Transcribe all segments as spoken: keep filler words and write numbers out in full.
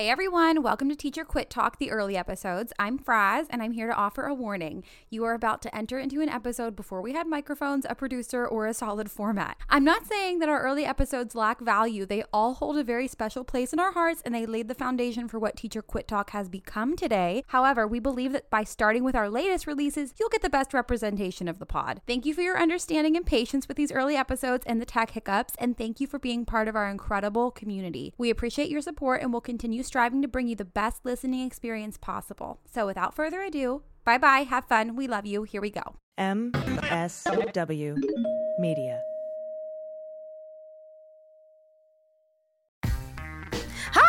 Hey everyone, welcome to Teacher Quit Talk, the early episodes. I'm Frazz, and I'm here to offer a warning. You are about to enter into an episode before we had microphones, a producer, or a solid format. I'm not saying that our early episodes lack value. They all hold a very special place in our hearts, and they laid the foundation for what Teacher Quit Talk has become today. However, we believe that by starting with our latest releases, you'll get the best representation of the pod. Thank you for your understanding and patience with these early episodes and the tech hiccups, and thank you for being part of our incredible community. We appreciate your support, and we'll continue striving to bring you the best listening experience possible. So without further ado, bye-bye, have fun, we love you, here we go. M S W Media. Hi,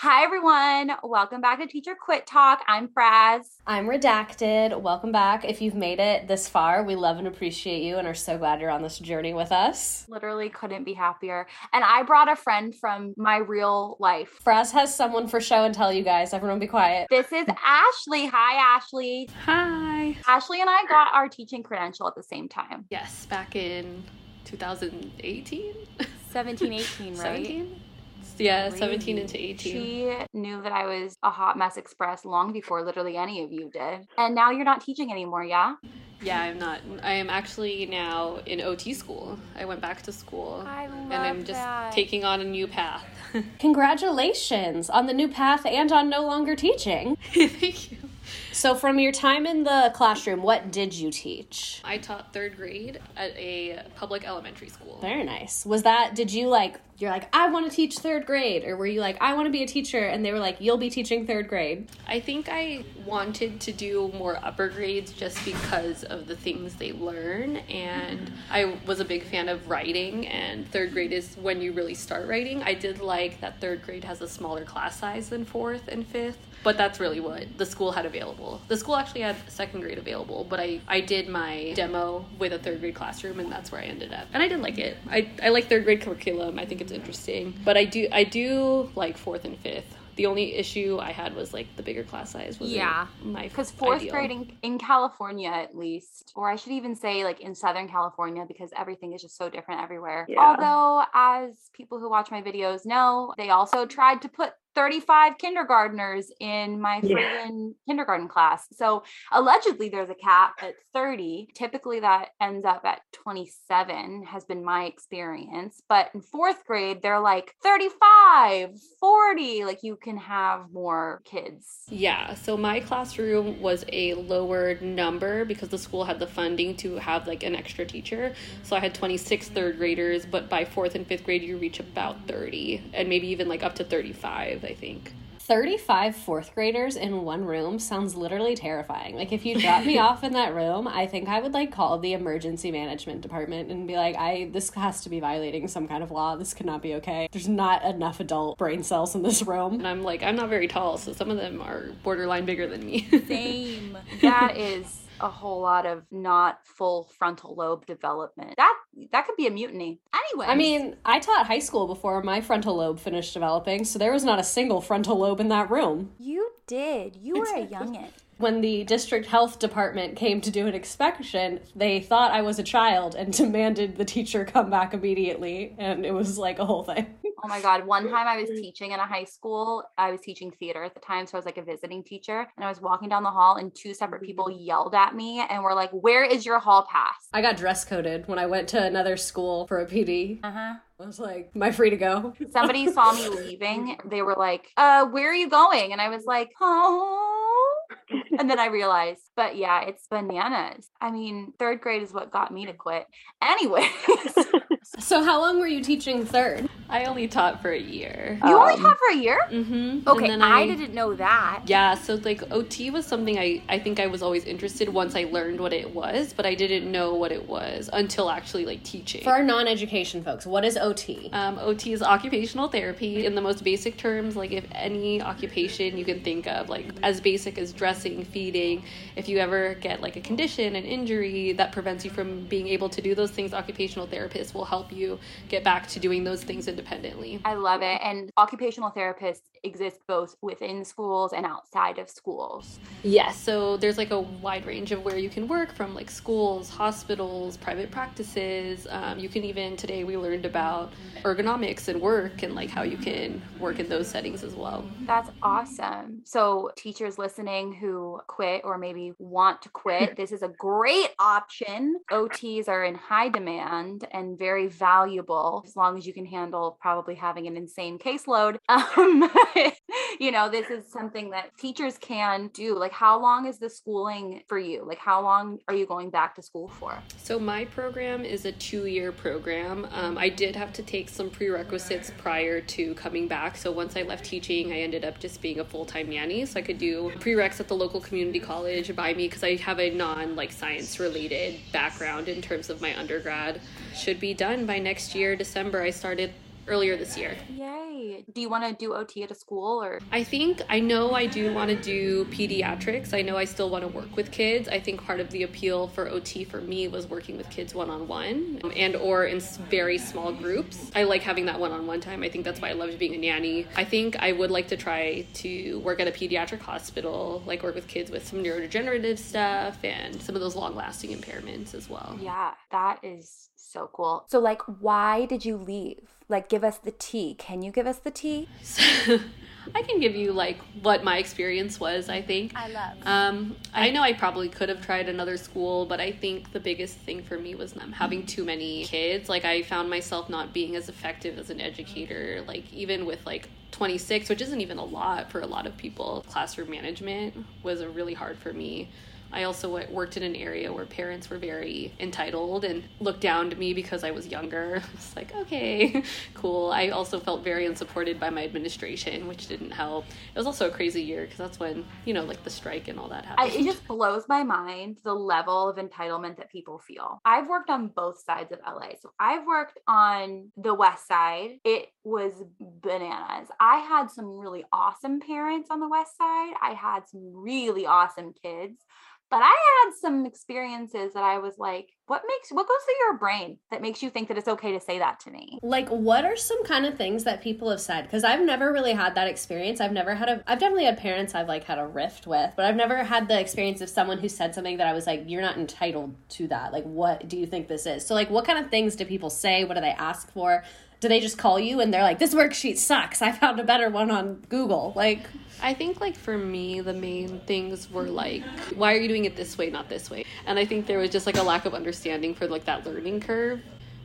Hi, everyone. Welcome back to Teacher Quit Talk. I'm Frazz. I'm Redacted. Welcome back. If you've made it this far, we love and appreciate you and are so glad you're on this journey with us. Literally couldn't be happier. And I brought a friend from my real life. Frazz has someone for show and tell, you guys. Everyone be quiet. This is Ashley. Hi, Ashley. Hi. Ashley and I got our teaching credential at the same time. Yes, back in twenty eighteen? seventeen, eighteen, right? seventeen? Yeah, seventeen into eighteen. She knew that I was a hot mess express long before literally any of you did. And now you're not teaching anymore, yeah? Yeah, I'm not. I am actually now in O T school. I went back to school. I love And I'm just that. taking on a new path. Congratulations on the new path and on no longer teaching. Thank you. So from your time in the classroom, what did you teach? I taught third grade at a public elementary school. Very nice. Was that, did you like, you're like, I want to teach third grade? Or were you like, I want to be a teacher? And they were like, you'll be teaching third grade. I think I wanted to do more upper grades just because of the things they learn. And I was a big fan of writing. And third grade is when you really start writing. I did like that third grade has a smaller class size than fourth and fifth. But that's really what the school had available. The school actually had second grade available, but I, I did my demo with a third grade classroom, and that's where I ended up. And I did like it. I, I like third grade curriculum. I think it's interesting. But I do I do like fourth and fifth. The only issue I had was like the bigger class size wasn't yeah, my ideal. Because fourth grade in, in California, at least, or I should even say like in Southern California, because everything is just so different everywhere. Yeah. Although, as people who watch my videos know, they also tried to put thirty-five kindergartners in my friggin' yeah. kindergarten class. So allegedly there's a cap at thirty. Typically that ends up at twenty-seven has been my experience. But in fourth grade, they're like thirty-five, forty, like you can have more kids. Yeah. So my classroom was a lower number because the school had the funding to have like an extra teacher. So I had twenty-six third graders, but by fourth and fifth grade, you reach about thirty and maybe even like up to thirty-five. I think. thirty-five fourth graders in one room sounds literally terrifying. Like if you dropped me off in that room, I think I would like call the emergency management department and be like, I this has to be violating some kind of law. This could not be okay. There's not enough adult brain cells in this room. And I'm like, I'm not very tall, so some of them are borderline bigger than me. Same. That is a whole lot of not full frontal lobe development. That that could be a mutiny. Anyway. I mean, I taught high school before my frontal lobe finished developing, so there was not a single frontal lobe in that room. You did. You were a youngin'. When the district health department came to do an inspection, they thought I was a child and demanded the teacher come back immediately. And it was like a whole thing. Oh my God. One time I was teaching in a high school. I was teaching theater at the time. So I was like a visiting teacher. And I was walking down the hall and two separate people yelled at me and were like, where is your hall pass? I got dress coded when I went to another school for a P D. Uh-huh. I was like, am I free to go? Somebody saw me leaving. They were like, uh, where are you going? And I was like, oh. And then I realized, but yeah, it's bananas. I mean, third grade is what got me to quit. Anyways. So how long were you teaching third? I only taught for a year. You um, only taught for a year? Mm-hmm. Okay, I, I didn't know that. Yeah, so like O T was something I, I think I was always interested once I learned what it was, but I didn't know what it was until actually like teaching. For our non-education folks, what is O T? Um, O T is occupational therapy. In the most basic terms, like if any occupation you can think of, like as basic as dressing, feeding, if you ever get like a condition, an injury that prevents you from being able to do those things, occupational therapists will help you get back to doing those things independently. I love it. And occupational therapists exist both within schools and outside of schools. Yes. So there's like a wide range of where you can work, from like schools, hospitals, private practices. Um, you can even, today we learned about ergonomics and work and like how you can work in those settings as well. That's awesome. So teachers listening who quit or maybe want to quit, this is a great option. O Ts are in high demand and very valuable as long as you can handle probably having an insane caseload. Um, you know, this is something that teachers can do. Like, how long is the schooling for you? Like, how long are you going back to school for? So my program is a two-year program. Um, I did have to take some prerequisites prior to coming back. So once I left teaching, I ended up just being a full-time nanny. So I could do prereqs at the local community college by me because I have a non like science related background in terms of my undergrad. Should be done by next year, December. I started earlier this year. Yay. Do you want to do O T at a school or? I think, I know I do want to do pediatrics. I know I still want to work with kids. I think part of the appeal for O T for me was working with kids one-on-one and or in very small groups. I like having that one-on-one time. I think that's why I loved being a nanny. I think I would like to try to work at a pediatric hospital, like work with kids with some neurodegenerative stuff and some of those long-lasting impairments as well. Yeah, that is so cool. So like, why did you leave? Like, give us the tea. Can you give us the tea? So, I can give you, like, what my experience was, I think. I love. Um, I know I probably could have tried another school, but I think the biggest thing for me was them having too many kids. Like, I found myself not being as effective as an educator, like, even with, like, twenty-six, which isn't even a lot for a lot of people. Classroom management was really hard for me. I also worked in an area where parents were very entitled and looked down to me because I was younger. I was like, okay, cool. I also felt very unsupported by my administration, which didn't help. It was also a crazy year because that's when, you know, like the strike and all that happened. I, it just blows my mind the level of entitlement that people feel. I've worked on both sides of L A. So I've worked on the West Side. It was bananas. I had some really awesome parents on the West Side. I had some really awesome kids. But I had some experiences that I was like, what makes, what goes through your brain that makes you think that it's okay to say that to me? Like, what are some kind of things that people have said? Because I've never really had that experience. I've never had a, I've definitely had parents I've like had a rift with, but I've never had the experience of someone who said something that I was like, you're not entitled to that. Like, what do you think this is? So like, what kind of things do people say? What do they ask for? Do they just call you and they're like, this worksheet sucks. I found a better one on Google. Like, I think like for me, the main things were like, why are you doing it this way, not this way? And I think there was just like a lack of understanding for like that learning curve,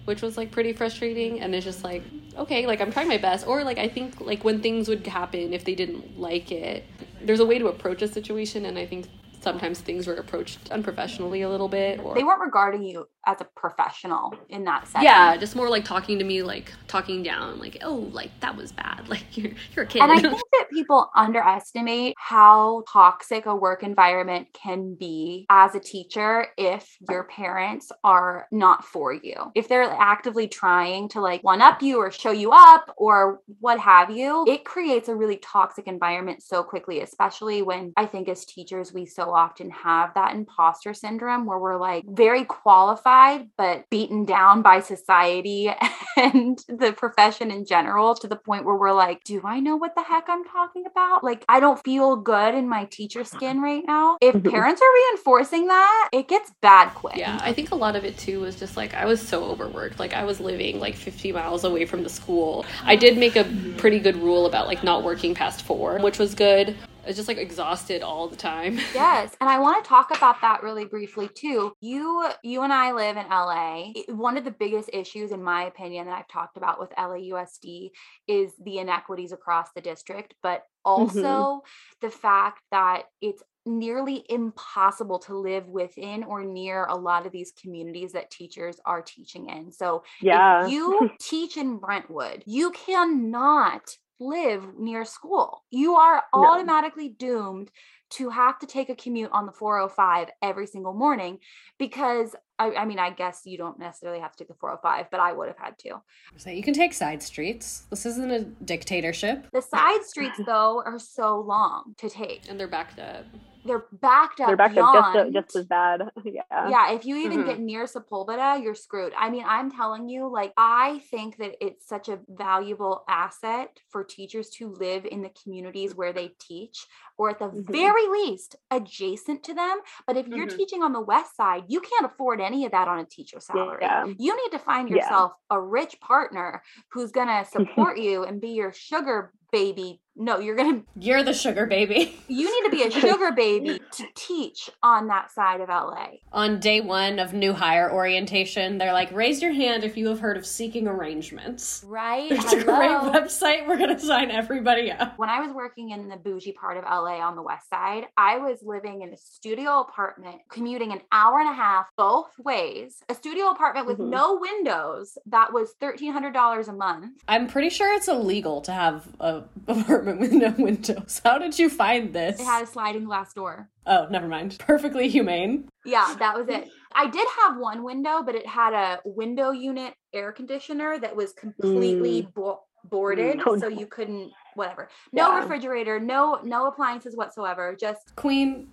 which was like pretty frustrating. And it's just like, okay, like I'm trying my best. Or like, I think like when things would happen, if they didn't like it, there's a way to approach a situation. And I think sometimes things were approached unprofessionally a little bit. Or they weren't regarding you as a professional in that sense. Yeah, just more like talking to me, like talking down, like, oh, like that was bad. Like you're, you're a kid. And I think that people underestimate how toxic a work environment can be as a teacher if your parents are not for you. If they're actively trying to like one-up you or show you up or what have you, it creates a really toxic environment so quickly, especially when I think as teachers, we so often have that imposter syndrome where we're like very qualified but beaten down by society and the profession in general to the point where we're like, do I know what the heck I'm talking about? Like, I don't feel good in my teacher skin right now. If parents are reinforcing that, it gets bad quick. Yeah, I think a lot of it too was just like, I was so overworked. Like I was living like fifty miles away from the school. I did make a pretty good rule about like not working past four, which was good. I was just like exhausted all the time. Yes. And I want to talk about that really briefly too. You, you and I live in L A. One of the biggest issues, in my opinion, that I've talked about with L A U S D is the inequities across the district, but also mm-hmm. the fact that it's nearly impossible to live within or near a lot of these communities that teachers are teaching in. So yeah. If you teach in Brentwood, you cannot live near school. You are automatically no. doomed to have to take a commute on the four oh five every single morning because I, I mean, I guess you don't necessarily have to take the four oh five, but I would have had to. So you can take side streets. This isn't a dictatorship. The side streets though are so long to take. And they're backed up. They're backed up. They're backed beyond. up just, just as bad. Yeah. Yeah. If you even mm-hmm. get near Sepulveda, you're screwed. I mean, I'm telling you, like, I think that it's such a valuable asset for teachers to live in the communities where they teach, or at the mm-hmm. very least adjacent to them. But if you're mm-hmm. teaching on the West Side, you can't afford any of that on a teacher's salary. Yeah. You need to find yourself yeah. a rich partner who's going to support you and be your sugar baby. No, you're going to, you're the sugar baby. You need to be a sugar baby to teach on that side of L A. On day one of new hire orientation, they're like, raise your hand if you have heard of Seeking Arrangements. Right. It's a great website. We're going to sign everybody up. When I was working in the bougie part of L A on the West Side, I was living in a studio apartment, commuting an hour and a half both ways, a studio apartment with mm-hmm. no windows. That was thirteen hundred dollars a month. I'm pretty sure it's illegal to have a apartment with no windows. How did you find this? It had a sliding glass door. Oh, never mind. Perfectly humane. Yeah, that was it. I did have one window, but it had a window unit air conditioner that was completely mm. bo- boarded, mm. so you couldn't, whatever. No yeah. refrigerator, no no appliances whatsoever, just... Queen,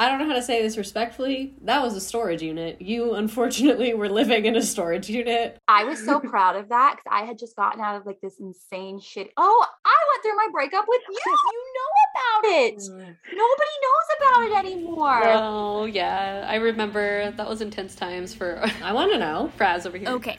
I don't know how to say this respectfully. That was a storage unit. You, unfortunately, were living in a storage unit. I was so proud of that because I had just gotten out of like this insane shit. Oh, I went through my breakup with you. You know about it. Nobody knows about it anymore. Oh, yeah. I remember that was intense times for... I want to know. Frazz over here. Okay.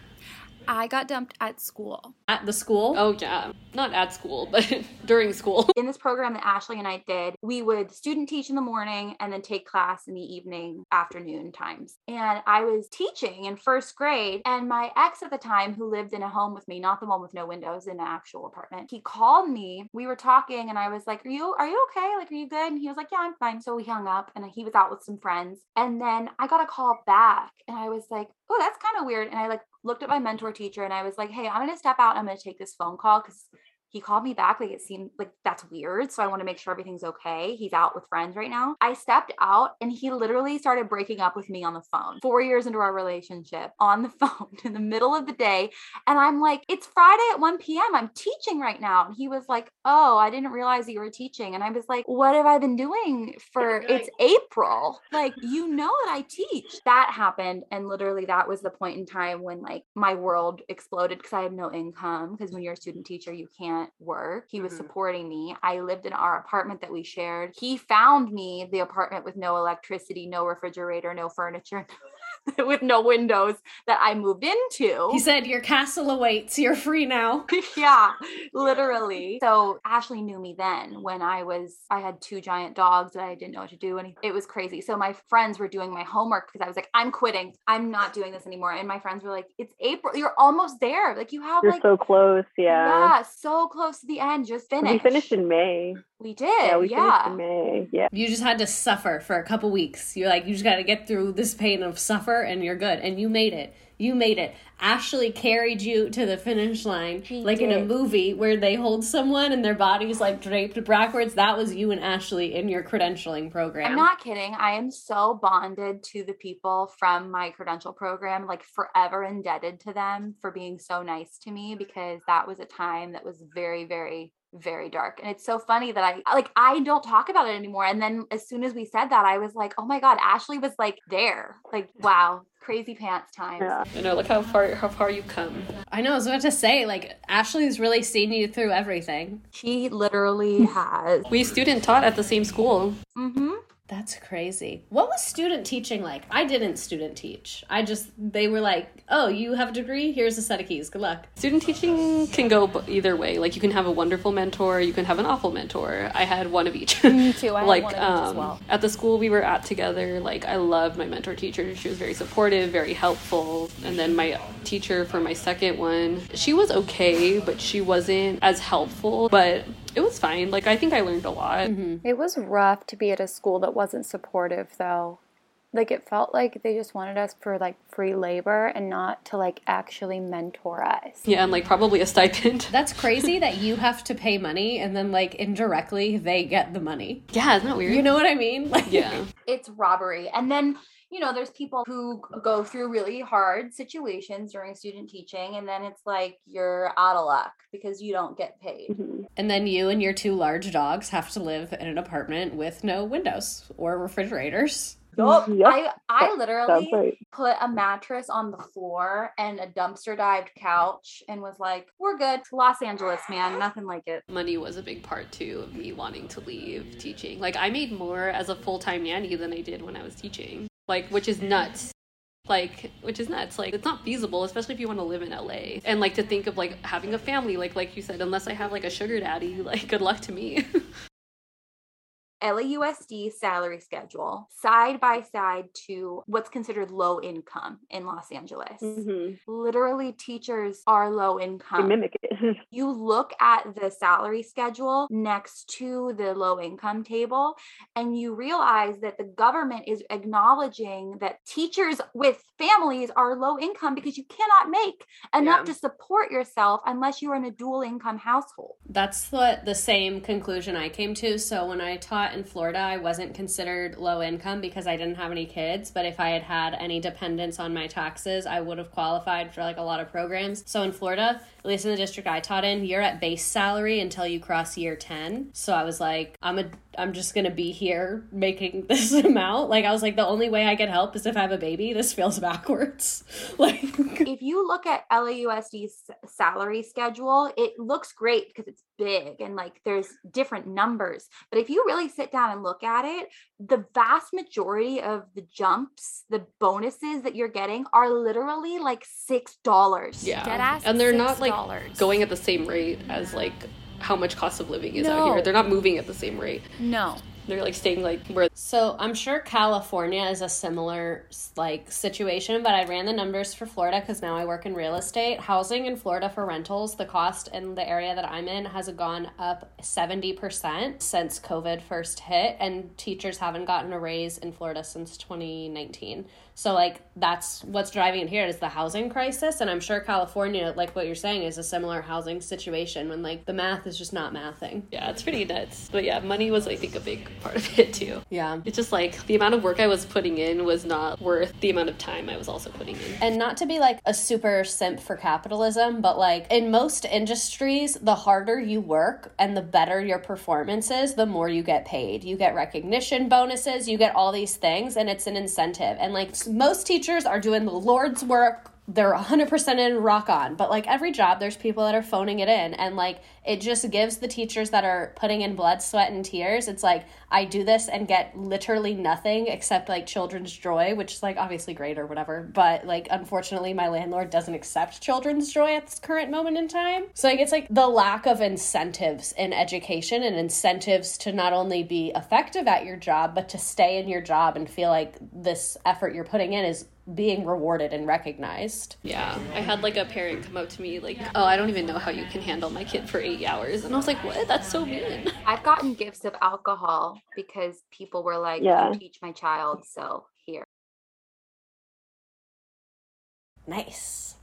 I got dumped at school. At the school? Oh, yeah. Not at school, but during school. In this program that Ashley and I did, we would student teach in the morning and then take class in the evening, afternoon times. And I was teaching in first grade, and my ex at the time, who lived in a home with me, not the one with no windows, in an actual apartment, he called me. We were talking, and I was like, are you, are you okay? Like, are you good? And he was like, yeah, I'm fine. So we hung up, and he was out with some friends. And then I got a call back, and I was like, oh, that's kind of weird. And I like looked at my mentor teacher and I was like, hey, I'm going to step out. And I'm going to take this phone call because he called me back. Like, it seemed like that's weird. So I want to make sure everything's okay. He's out with friends right now. I stepped out and he literally started breaking up with me on the phone. Four years into our relationship, on the phone in the middle of the day. And I'm like, it's Friday at one p.m. I'm teaching right now. And he was like, oh, I didn't realize that you were teaching. And I was like, what have I been doing for, it's April. Like, you know that I teach. That happened. And literally that was the point in time when like my world exploded because I had no income. Because when you're a student teacher, you can't work. He was mm-hmm. supporting me. I lived in our apartment that we shared. He found me the apartment with no electricity, no refrigerator, no furniture, with no windows that I moved into. He said, your castle awaits. You're free now. Yeah, literally. So Ashley knew me then when I was, I had two giant dogs that I didn't know what to do. And it was crazy. So my friends were doing my homework because I was like, I'm quitting. I'm not doing this anymore. And my friends were like, it's April. You're almost there. Like you have You're like. so close. Yeah. Yeah. So close to the end. Just finish. We finished in May. We did. Yeah. We yeah. finished in May. Yeah. You just had to suffer for a couple weeks. You're like, you just got to get through this pain of suffering. And you're good. And you made it. You made it. Ashley carried you to the finish line. She like did. In a movie where they hold someone and their body's like draped backwards. That was you and Ashley in your credentialing program. I'm not kidding. I am so bonded to the people from my credential program, like forever indebted to them for being so nice to me, because that was a time that was very, very very dark. And it's so funny that I like, I don't talk about it anymore. And then as soon as we said that, I was like, oh my God, Ashley was like there, like, wow. Crazy pants times. Yeah. You know, look how far how far you come. I know, I was about to say, like, Ashley's really seen you through everything. She literally has. We student taught at the same school. Mm-hmm. That's crazy. What was student teaching like? I didn't student teach. I just, they were like, oh, you have a degree? Here's a set of keys. Good luck. Student teaching can go either way. Like, you can have a wonderful mentor. You can have an awful mentor. I had one of each. Me too. I like, had one of um, each as well. At the school we were at together, like, I loved my mentor teacher. She was very supportive, very helpful. And then my teacher for my second one, she was okay, but she wasn't as helpful. But it was fine. Like, I think I learned a lot. Mm-hmm. It was rough to be at a school that wasn't supportive, though. Like, it felt like they just wanted us for, like, free labor and not to, like, actually mentor us. Yeah, and, like, probably a stipend. That's crazy that you have to pay money and then, like, indirectly they get the money. Yeah, isn't that weird? You know what I mean? Like, yeah. It's robbery. And then, you know, there's people who go through really hard situations during student teaching, and then it's like you're out of luck because you don't get paid. Mm-hmm. And then you and your two large dogs have to live in an apartment with no windows or refrigerators. Nope. Yep. I, I literally right. put a mattress on the floor and a dumpster-dived couch and was like, we're good. Los Angeles, man. Nothing like it. Money was a big part, too, of me wanting to leave teaching. Like, I made more as a full-time nanny than I did when I was teaching. Like, which is nuts. Like, which is nuts. Like, it's not feasible, especially if you want to live in L A. And, like, to think of, like, having a family, like, like you said, unless I have, like, a sugar daddy, like, good luck to me. L A U S D salary schedule side by side to what's considered low income in Los Angeles. Mm-hmm. Literally, teachers are low income. They mimic it. You look at the salary schedule next to the low income table, and you realize that the government is acknowledging that teachers with families are low income because you cannot make enough yeah. to support yourself unless you're in a dual income household. That's the, the same conclusion I came to. So when I taught in Florida, I wasn't considered low income because I didn't have any kids, but if I had had any dependents on my taxes, I would have qualified for like a lot of programs. So in Florida, at least in the district I taught in, you're at base salary until you cross year ten. So I was like, I'm a, I'm just gonna be here making this amount. Like, I was like, the only way I get help is if I have a baby. This feels backwards. Like, if you look at L A U S D's salary schedule, it looks great because it's big and like there's different numbers. But if you really sit down and look at it, the vast majority of the jumps, the bonuses that you're getting are literally like six dollars. Yeah. Deadass, and they're six dollars. Not like going at the same rate as like how much cost of living is no. out here. They're not moving at the same rate. No. They're like staying like where. So I'm sure California is a similar like situation, but I ran the numbers for Florida because now I work in real estate. Housing in Florida for rentals, the cost in the area that I'm in has gone up seventy percent since COVID first hit, and teachers haven't gotten a raise in Florida since twenty nineteen. So like that's what's driving it here is the housing crisis. And I'm sure California, like what you're saying, is a similar housing situation when like the math is just not mathing. Yeah, it's pretty nuts. But yeah, money was I think a big part of it too. Yeah. It's just like the amount of work I was putting in was not worth the amount of time I was also putting in. And not to be like a super simp for capitalism, but like in most industries, the harder you work and the better your performance is, the more you get paid. You get recognition bonuses, you get all these things, and it's an incentive. And like most teachers are doing the Lord's work. They're one hundred percent in, rock on. But like every job, there's people that are phoning it in. And like it just gives the teachers that are putting in blood, sweat, and tears. It's like, I do this and get literally nothing except like children's joy, which is like obviously great or whatever. But like, unfortunately, my landlord doesn't accept children's joy at this current moment in time. So like, it's like the lack of incentives in education and incentives to not only be effective at your job, but to stay in your job and feel like this effort you're putting in is being rewarded and recognized. Yeah. I had like a parent come up to me like, oh, I don't even know how you can handle my kid for eight hours. And I was like, what? That's so mean. I've gotten gifts of alcohol because people were like, yeah. you teach my child, so here. Nice.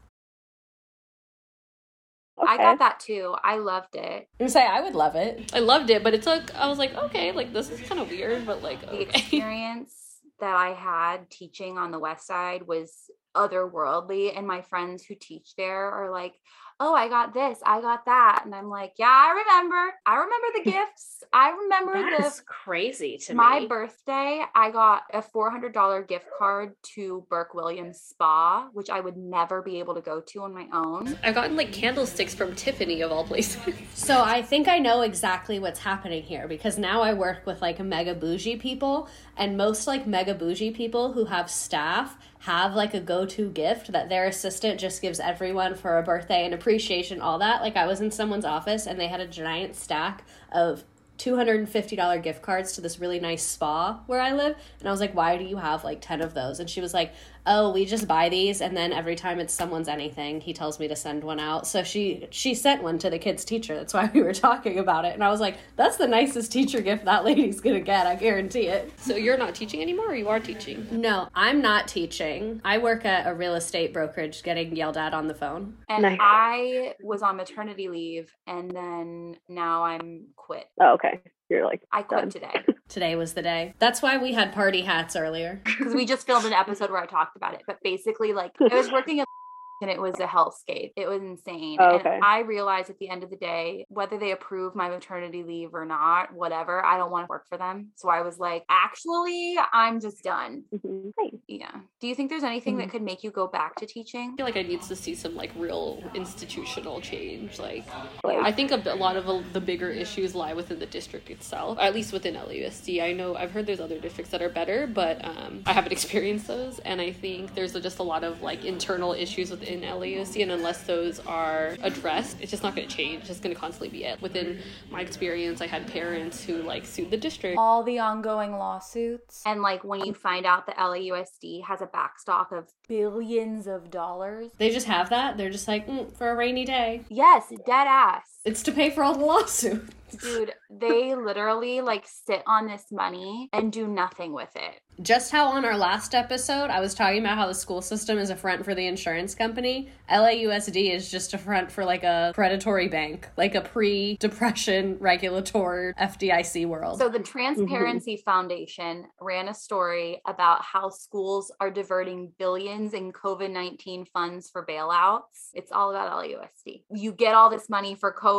Okay. I got that too. I loved it. You say I would love it. I loved it, but it took, I was like, okay, like this is kind of weird, but like, okay. The experience that I had teaching on the West Side was otherworldly, and my friends who teach there are like, oh, I got this, I got that, and I'm like, yeah, I remember I remember the gifts. I remember that the, is crazy to my me. Birthday, I got a four hundred dollars gift card to Burke Williams Spa, which I would never be able to go to on my own. I've gotten like candlesticks from Tiffany of all places. So I think I know exactly what's happening here, because now I work with like mega bougie people, and most like mega bougie people who have staff have like a go-to gift that their assistant just gives everyone for a birthday and appreciation, all that. Like I was in someone's office and they had a giant stack of two hundred fifty dollars gift cards to this really nice spa where I live. And I was like, why do you have like ten of those? And she was like, oh, we just buy these, and then every time it's someone's anything, he tells me to send one out. So she she sent one to the kid's teacher. That's why we were talking about it. And I was like, that's the nicest teacher gift that lady's going to get. I guarantee it. So you're not teaching anymore, or you are teaching? No, I'm not teaching. I work at a real estate brokerage getting yelled at on the phone. And nice. I was on maternity leave, and then now I'm quit. Oh, okay. You're like, I quit today. Today was the day. That's why we had party hats earlier. Because we just filmed an episode where I talked about it. But basically, like, I was working at and it was a hellscape. It was insane. Oh, okay. And I realized at the end of the day, whether they approve my maternity leave or not, whatever, I don't want to work for them. So I was like, actually, I'm just done. Mm-hmm. Right. Yeah. Do you think there's anything mm-hmm. that could make you go back to teaching? I feel like I need to see some like real institutional change. Like, like I think a, b- a lot of a, the bigger issues lie within the district itself, or at least within L A U S D. I know I've heard there's other districts that are better, but um, I haven't experienced those. And I think there's just a lot of like internal issues with in L A U S D, and unless those are addressed, it's just not going to change. It's just going to constantly be it. Within my experience, I had parents who like sued the district. All the ongoing lawsuits. And like when you find out that L A U S D has a backstock of billions of dollars. They just have that. They're just like, mm, for a rainy day. Yes, dead ass. It's to pay for all the lawsuits. Dude, they literally like sit on this money and do nothing with it. Just how on our last episode, I was talking about how the school system is a front for the insurance company. L A U S D is just a front for like a predatory bank, like a pre-depression regulatory F D I C world. So the Transparency mm-hmm. Foundation ran a story about how schools are diverting billions in COVID nineteen funds for bailouts. It's all about L A U S D. You get all this money for COVID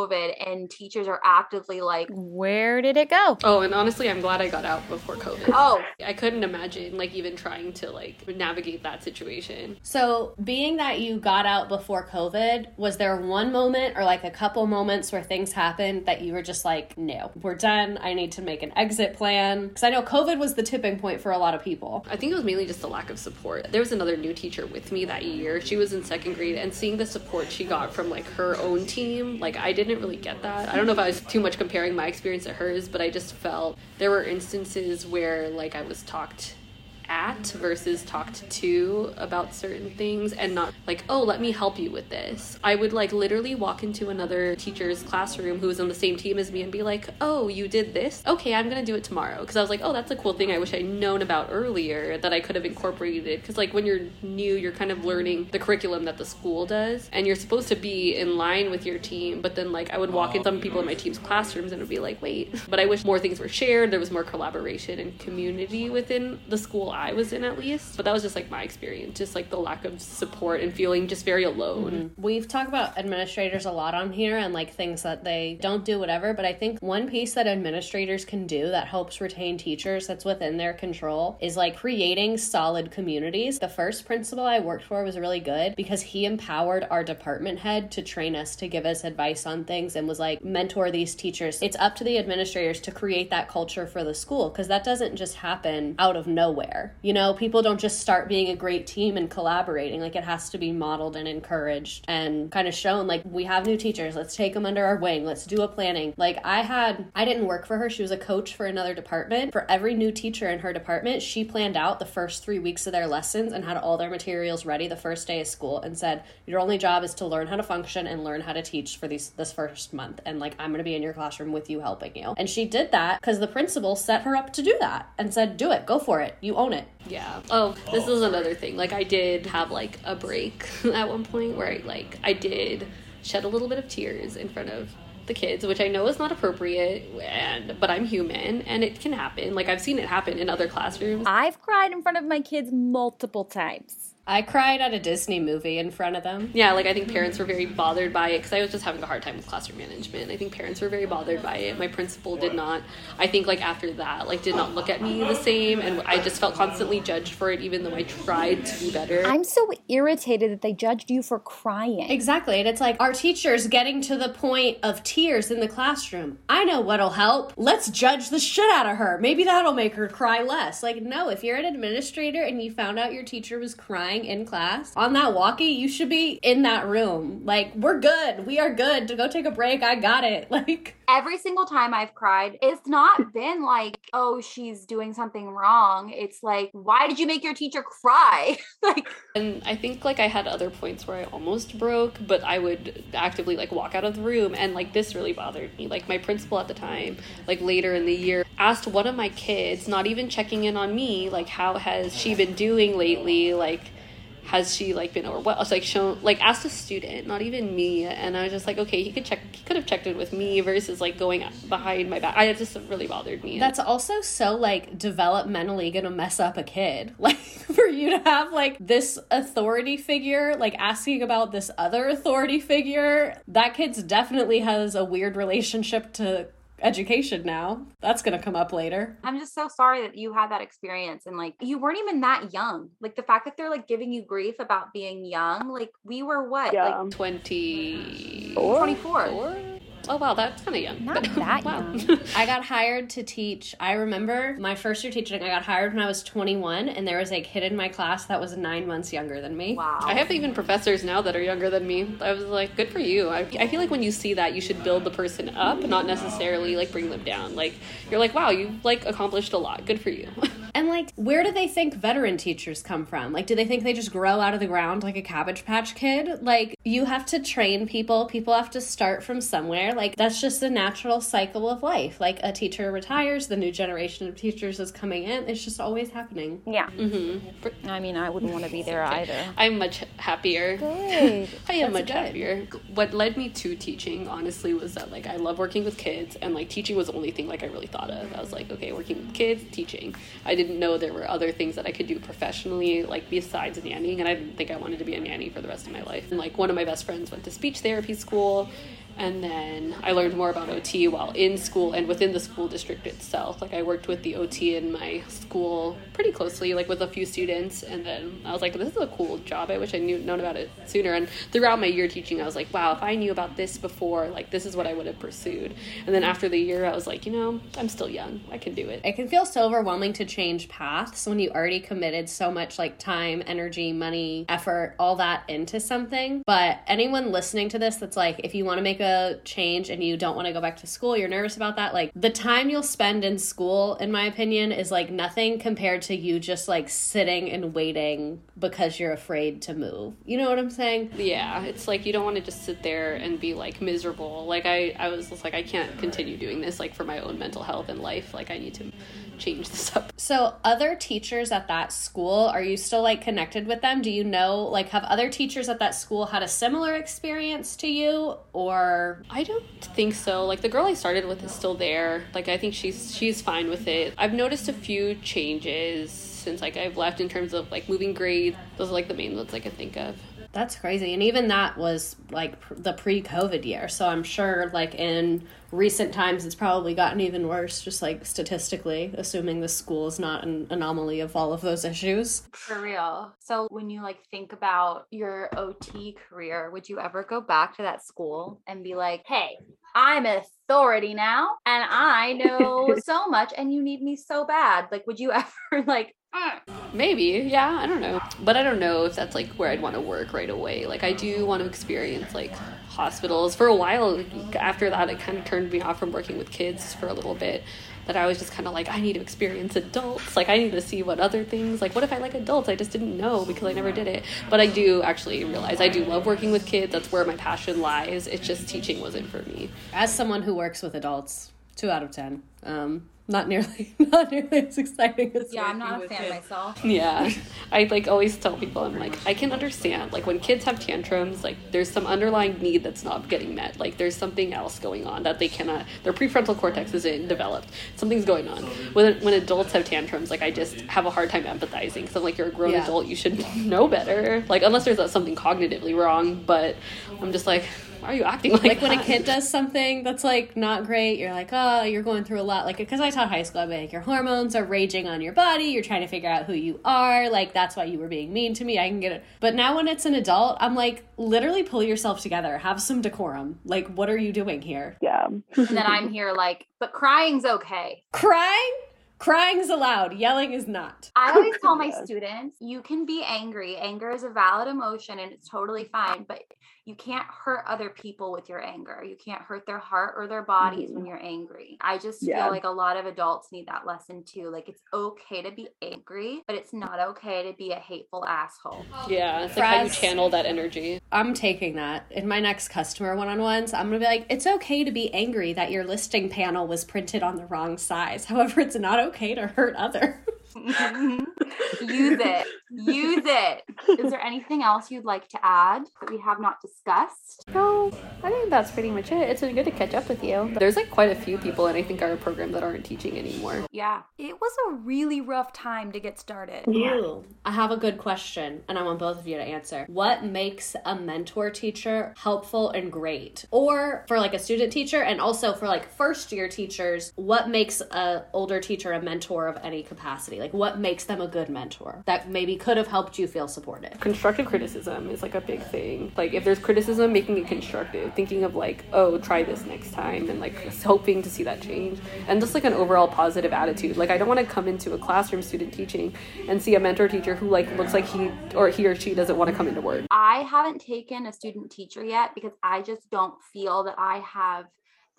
and teachers are actively like, where did it go? Oh, and honestly, I'm glad I got out before COVID. Oh. I couldn't imagine like even trying to like navigate that situation. So being that you got out before COVID, was there one moment or like a couple moments where things happened that you were just like, no, we're done. I need to make an exit plan. Because I know COVID was the tipping point for a lot of people. I think it was mainly just the lack of support. There was another new teacher with me that year. She was in second grade, and seeing the support she got from like her own team, like I didn't really get that. I don't know if I was too much comparing my experience to hers, but I just felt there were instances where like I was talked at versus talked to about certain things, and not like, oh, let me help you with this. I would like literally walk into another teacher's classroom who was on the same team as me and be like, oh, you did this? Okay, I'm gonna do it tomorrow. Because I was like, oh, that's a cool thing I wish I'd known about earlier that I could have incorporated. Because like when you're new, you're kind of learning the curriculum that the school does, and you're supposed to be in line with your team. But then like I would walk in some people in my team's classrooms and it'd be like, wait, but I wish more things were shared. There was more collaboration and community within the school I was in, at least. But that was just like my experience, just like the lack of support and feeling just very alone. Mm-hmm. We've talked about administrators a lot on here and like things that they don't do, whatever, but I think one piece that administrators can do that helps retain teachers, that's within their control, is like creating solid communities. The first principal I worked for was really good because he empowered our department head to train us, to give us advice on things, and was like, mentor these teachers. It's up to the administrators to create that culture for the school, because that doesn't just happen out of nowhere. You know, people don't just start being a great team and collaborating. Like, it has to be modeled and encouraged and kind of shown, like, we have new teachers. Let's take them under our wing. Let's do a planning. Like, I had, I didn't work for her. She was a coach for another department. For every new teacher in her department, she planned out the first three weeks of their lessons and had all their materials ready the first day of school and said, your only job is to learn how to function and learn how to teach for these this first month. And, like, I'm going to be in your classroom with you, helping you. And she did that because the principal set her up to do that and said, do it. Go for it. You own it. Yeah. Oh, this is another thing. Like, I did have like a break at one point where I like I did shed a little bit of tears in front of the kids, which I know is not appropriate, and but I'm human and it can happen. Like, I've seen it happen in other classrooms. I've cried in front of my kids multiple times. I cried at a Disney movie in front of them. Yeah, like I think parents were very bothered by it because I was just having a hard time with classroom management. I think parents were very bothered by it. My principal did not, I think like after that, like did not look at me the same, and I just felt constantly judged for it even though I tried to be better. I'm so irritated that they judged you for crying. Exactly, and it's like, our teacher's getting to the point of tears in the classroom. I know what'll help. Let's judge the shit out of her. Maybe that'll make her cry less. Like, no, if you're an administrator and you found out your teacher was crying, crying in class on that walkie, you should be in that room. Like, we're good. We are good to go take a break. I got it. Like, every single time I've cried, it's not been like, oh, she's doing something wrong. It's like, why did you make your teacher cry? Like, and I think like I had other points where I almost broke, but I would actively like walk out of the room, and like this really bothered me. Like, my principal at the time, like later in the year, asked one of my kids, not even checking in on me, like, how has she been doing lately? Like, has she like been overwhelmed? Like, shown, like, asked a student, not even me. And I was just like, okay, he could check, he could have checked in with me versus like going behind my back. I, it just really bothered me. That's also so like developmentally gonna mess up a kid. Like, for you to have like this authority figure, like asking about this other authority figure, that kid's definitely has a weird relationship to education now. That's gonna come up later. I'm just so sorry that you had that experience, and like, you weren't even that young. Like, the fact that they're like giving you grief about being young, like, we were what? Yeah. Like twenty-four. twenty-four. Oh wow, that's kind of young. Not but, that wow. young. I got hired to teach. I remember my first year teaching, I got hired when I was twenty-one, and there was a kid in my class that was nine months younger than me. Wow. I have even professors now that are younger than me. I was like, good for you. I, I feel like when you see that, you should build the person up, not necessarily like bring them down. Like, you're like, wow, you've like accomplished a lot. Good for you. And like, where do they think veteran teachers come from? Like, do they think they just grow out of the ground like a Cabbage Patch Kid? Like, you have to train people. People have to start from somewhere. Like, that's just the natural cycle of life. Like, a teacher retires, the new generation of teachers is coming in. It's just always happening. Yeah. Mm-hmm. I mean, I wouldn't want to be there okay. either. I'm much happier. Good. I am that's much good. happier. What led me to teaching, honestly, was that, like, I love working with kids, and like, teaching was the only thing like I really thought of. I was like, okay, working with kids, teaching. I didn't know there were other things that I could do professionally, like besides nannying, and I didn't think I wanted to be a nanny for the rest of my life. And like, one of my best friends went to speech therapy school. And then I learned more about O T while in school and within the school district itself. Like, I worked with the O T in my school pretty closely, like with a few students. And then I was like, this is a cool job. I wish I knew known about it sooner. And throughout my year teaching, I was like, wow, if I knew about this before, like, this is what I would have pursued. And then after the year, I was like, you know, I'm still young. I can do it. It can feel so overwhelming to change paths when you already committed so much like time, energy, money, effort, all that into something. But anyone listening to this that's like, if you want to make a change and you don't want to go back to school, you're nervous about that, like, the time you'll spend in school, in my opinion, is like nothing compared to you just like sitting and waiting because you're afraid to move. You know what I'm saying? Yeah, it's like, you don't want to just sit there and be like miserable. Like, I, I was just like, I can't continue doing this, like, for my own mental health and life. Like, I need to change this up. So other teachers at that school, are you still like connected with them? Do you know, like, have other teachers at that school had a similar experience to you, or I don't think so. Like, the girl I started with is still there. Like, I think she's she's fine with it. I've noticed a few changes since like I've left in terms of like moving grades. Those are like the main ones I can think of. That's crazy. And even that was like pr- the pre-COVID year. So I'm sure like in recent times, it's probably gotten even worse, just like statistically, assuming the school is not an anomaly of all of those issues. For real. So when you like think about your O T career, would you ever go back to that school and be like, hey, I'm an authority now and I know so much and you need me so bad? Like, would you ever like, maybe, yeah, I don't know. But I don't know if that's like where I'd want to work right away. Like, I do want to experience like hospitals for a while. After that, it kind of turned me off from working with kids for a little bit. That I was just kind of like, I need to experience adults. Like, I need to see what other things, like, what if I like adults? I just didn't know because I never did it. But I do actually realize I do love working with kids. That's where my passion lies. It's just teaching wasn't for me. As someone who works with adults, two out of ten. Um, Not nearly, not nearly as exciting as yeah, I'm not a fan it. myself. Yeah, I like always tell people, I'm like, I can understand, like, when kids have tantrums, like, there's some underlying need that's not getting met. Like, there's something else going on that they cannot, their prefrontal cortex isn't developed. Something's going on. When when adults have tantrums, like, I just have a hard time empathizing because I'm like, you're a grown yeah. adult, you should know better. Like, unless there's something cognitively wrong, but I'm just like, why are you acting like, like that? When a kid does something that's like not great, you're like, oh, you're going through a lot. Like, because I taught high school, I'd be like, your hormones are raging on your body, you're trying to figure out who you are, like, that's why you were being mean to me, I can get it. But now when it's an adult, I'm like, literally pull yourself together, have some decorum, like, what are you doing here? Yeah. And then I'm here like, but crying's okay. Crying? Crying's allowed. Yelling is not. I always tell my students, you can be angry. Anger is a valid emotion and it's totally fine, but you can't hurt other people with your anger. You can't hurt their heart or their bodies mm-hmm. when you're angry. I just yeah. feel like a lot of adults need that lesson too. Like, it's okay to be angry, but it's not okay to be a hateful asshole. Yeah. It's Frazz, like how you channel that energy. I'm taking that in my next customer one-on-ones. I'm going to be like, it's okay to be angry that your listing panel was printed on the wrong size. However, it's not okay to hurt others. Use it. Use it. Is there anything else you'd like to add that we have not discussed? No, I think that's pretty much it. It's been good to catch up with you. There's like quite a few people in I think our program that aren't teaching anymore. Yeah. It was a really rough time to get started. Ooh, I have a good question and I want both of you to answer. What makes a mentor teacher helpful and great? Or for like a student teacher and also for like first year teachers, what makes an older teacher a mentor of any capacity? Like what makes them a good mentor that maybe could have helped you feel supported? Constructive criticism is like a big thing. Like if there's criticism, making it constructive, thinking of like, oh, try this next time, and like hoping to see that change, and just like an overall positive attitude. Like I don't want to come into a classroom student teaching and see a mentor teacher who like looks like he or he or she doesn't want to come into work. I haven't taken a student teacher yet because I just don't feel that I have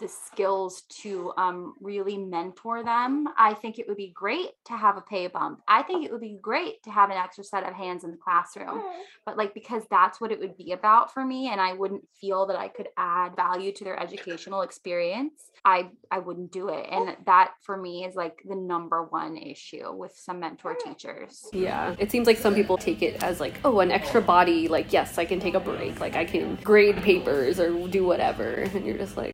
the skills to um, really mentor them. I think it would be great to have a pay bump. I think it would be great to have an extra set of hands in the classroom, but like, because that's what it would be about for me. And I wouldn't feel that I could add value to their educational experience. I, I wouldn't do it. And that for me is like the number one issue with some mentor teachers. Yeah. It seems like some people take it as like, oh, an extra body. Like, yes, I can take a break. Like I can grade papers or do whatever. And you're just like,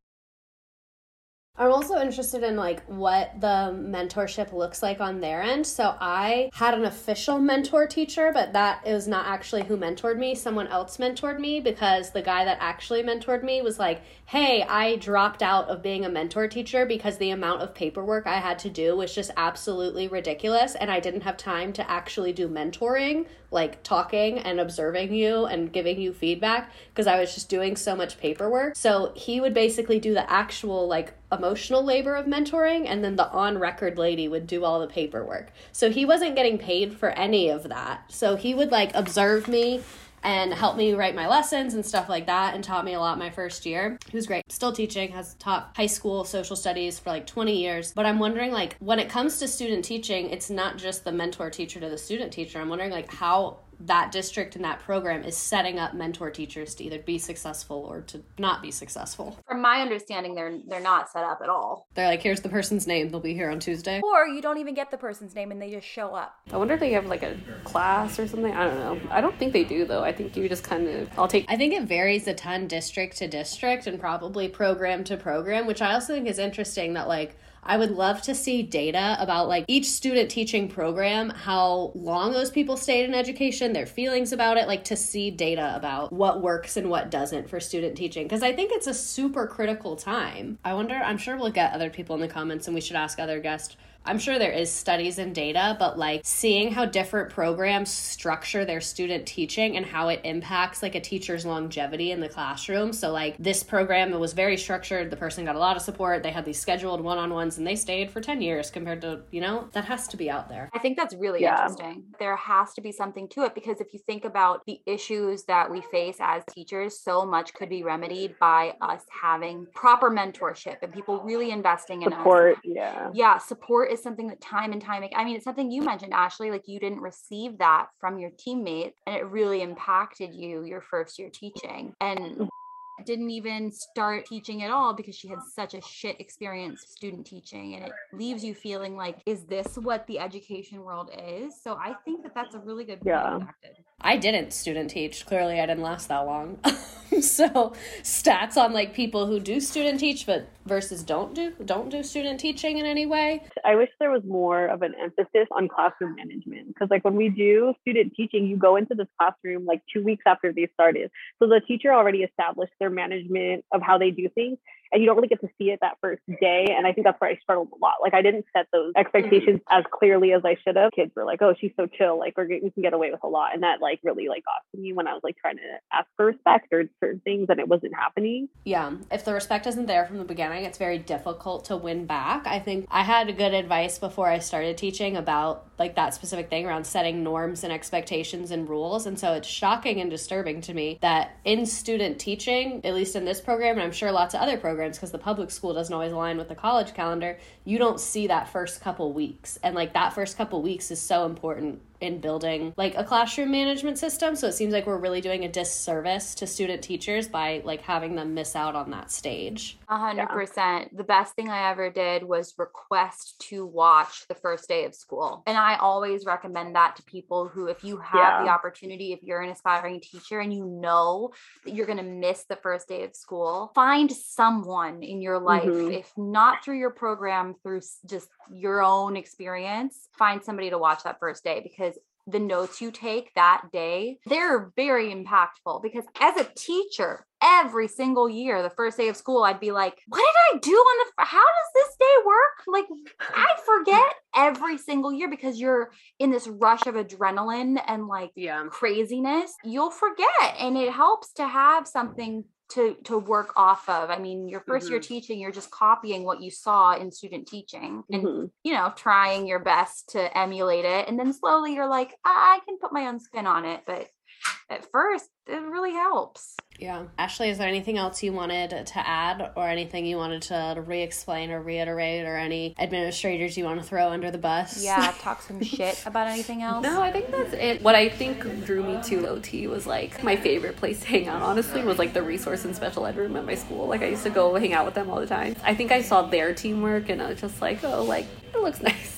I'm also interested in like what the mentorship looks like on their end. So I had an official mentor teacher, but that is not actually who mentored me. Someone else mentored me because the guy that actually mentored me was like, hey, I dropped out of being a mentor teacher because the amount of paperwork I had to do was just absolutely ridiculous. And I didn't have time to actually do mentoring, like talking and observing you and giving you feedback because I was just doing so much paperwork. So he would basically do the actual like emotional labor of mentoring, and then the on-record lady would do all the paperwork. So he wasn't getting paid for any of that. So he would like observe me and helped me write my lessons and stuff like that, and taught me a lot my first year. He was great. Still teaching, has taught high school social studies for like twenty years. But I'm wondering, like, when it comes to student teaching, it's not just the mentor teacher to the student teacher. I'm wondering like how that district and that program is setting up mentor teachers to either be successful or to not be successful. From my understanding, they're they're not set up at all. They're like, here's the person's name, they'll be here on Tuesday. Or you don't even get the person's name and they just show up. I wonder if they have like a class or something. I don't know. I don't think they do though. I think you just kind of, I'll take. I think it varies a ton district to district and probably program to program, which I also think is interesting that like, I would love to see data about like each student teaching program, how long those people stayed in education, their feelings about it, like to see data about what works and what doesn't for student teaching. Because I think it's a super critical time. I wonder, I'm sure we'll get other people in the comments and we should ask other guests. I'm sure there is studies and data, but like seeing how different programs structure their student teaching and how it impacts like a teacher's longevity in the classroom. So like this program, it was very structured. The person got a lot of support. They had these scheduled one-on-ones and they stayed for ten years compared to, you know, that has to be out there. I think that's really yeah. interesting. There has to be something to it because if you think about the issues that we face as teachers, so much could be remedied by us having proper mentorship and people really investing in support, us. Yeah. Yeah. Support is is something that time and time again, I mean, it's something you mentioned, Ashley, like you didn't receive that from your teammates and it really impacted you your first year teaching. And didn't even start teaching at all because she had such a shit experience student teaching, and it leaves you feeling like, is this what the education world is? So I think that that's a really good yeah. perspective. I didn't student teach. Clearly I didn't last that long. So stats on like people who do student teach but versus don't do don't do student teaching in any way. I wish there was more of an emphasis on classroom management, because like when we do student teaching, you go into this classroom like two weeks after they started. So the teacher already established their management of how they do things. and you don't really get to see it that first day. And I think that's where I struggled a lot. Like, I didn't set those expectations as clearly as I should have. Kids were like, oh, she's so chill. Like, we're, we can get away with a lot. And that like really like got to me when I was like trying to ask for respect or certain things, and it wasn't happening. Yeah. If the respect isn't there from the beginning, it's very difficult to win back. I think I had good advice before I started teaching about like that specific thing around setting norms and expectations and rules. And so it's shocking and disturbing to me that in student teaching, at least in this program, and I'm sure lots of other programs, because the public school doesn't always align with the college calendar, you don't see that first couple weeks. And like that first couple weeks is so important in building like a classroom management system. So it seems like we're really doing a disservice to student teachers by like having them miss out on that stage. A hundred percent. The best thing I ever did was request to watch the first day of school. And I always recommend that to people who, if you have yeah. the opportunity, if you're an aspiring teacher and you know that you're going to miss the first day of school, find someone in your life, mm-hmm. if not through your program, through just your own experience, find somebody to watch that first day, because the notes you take that day, they're very impactful. Because as a teacher, every single year, the first day of school, I'd be like, what did I do on the, how does this day work? Like, I forget every single year, because you're in this rush of adrenaline and like yeah. craziness, you'll forget. And it helps to have something to, to work off of. I mean, your first mm-hmm. year teaching, you're just copying what you saw in student teaching and, mm-hmm. you know, trying your best to emulate it. And then slowly you're like, I can put my own spin on it. But at first, it really helps. Yeah. Ashley, is there anything else you wanted to add, or anything you wanted to re-explain or reiterate, or any administrators you want to throw under the bus? Yeah, talk some shit about anything else. No, I think that's it. What I think drew me to O T was like my favorite place to hang out, honestly, was like the resource and special ed room at my school. Like, I used to go hang out with them all the time. I think I saw their teamwork and I was just like, oh, like, it looks nice.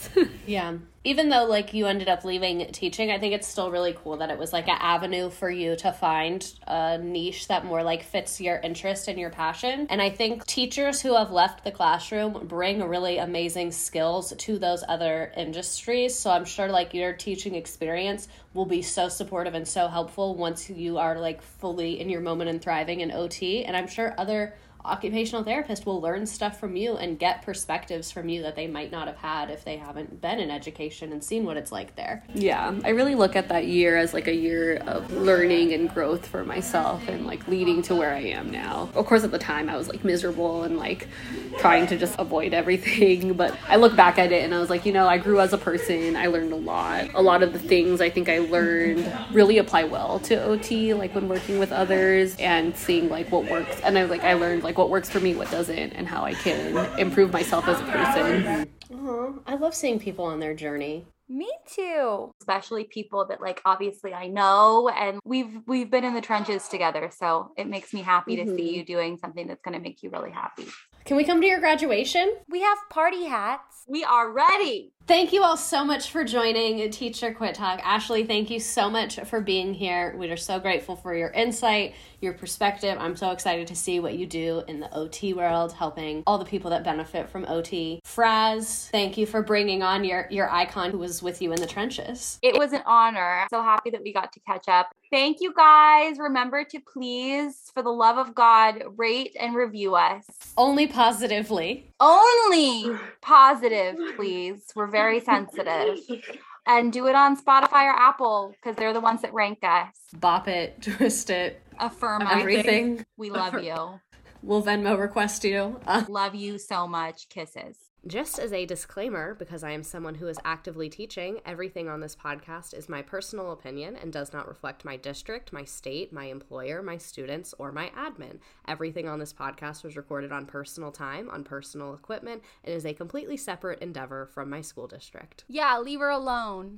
Yeah. Even though like you ended up leaving teaching, I think it's still really cool that it was like an avenue for you to find a niche that more like fits your interest and your passion. And I think teachers who have left the classroom bring really amazing skills to those other industries. So I'm sure like your teaching experience will be so supportive and so helpful once you are like fully in your moment and thriving in O T. And I'm sure other occupational therapist will learn stuff from you and get perspectives from you that they might not have had if they haven't been in education and seen what it's like there. Yeah, I really look at that year as like a year of learning and growth for myself, and like leading to where I am now. Of course, at the time I was like miserable and like trying to just avoid everything, but I look back at it and I was like, you know, I grew as a person. I learned a lot. A lot of the things I think I learned really apply well to O T, like when working with others and seeing like what works. And I like I learned like what works for me, what doesn't, and how I can improve myself as a person. Aww, I love seeing people on their journey. Me too. Especially people that like obviously I know, and we've we've been in the trenches together, so it makes me happy mm-hmm. to see you doing something that's going to make you really happy. Can we come to your graduation? We have party hats. We are ready. Thank you all so much for joining Teacher Quit Talk. Ashley, thank you so much for being here. We are so grateful for your insight, your perspective. I'm so excited to see what you do in the O T world, helping all the people that benefit from O T. Frazz, thank you for bringing on your, your icon who was with you in the trenches. It was an honor. So happy that we got to catch up. Thank you guys. Remember to please, for the love of God, rate and review us. Only positively. Only positive, please. We're very very sensitive. And do it on Spotify or Apple, because they're the ones that rank us. Bop it, twist it. Affirm everything. everything. We love Affirm. you. We'll Venmo request you. Uh. Love you so much. Kisses. Just as a disclaimer, because I am someone who is actively teaching, everything on this podcast is my personal opinion and does not reflect my district, my state, my employer, my students, or my admin. Everything on this podcast was recorded on personal time, on personal equipment, and is a completely separate endeavor from my school district. Yeah, leave her alone.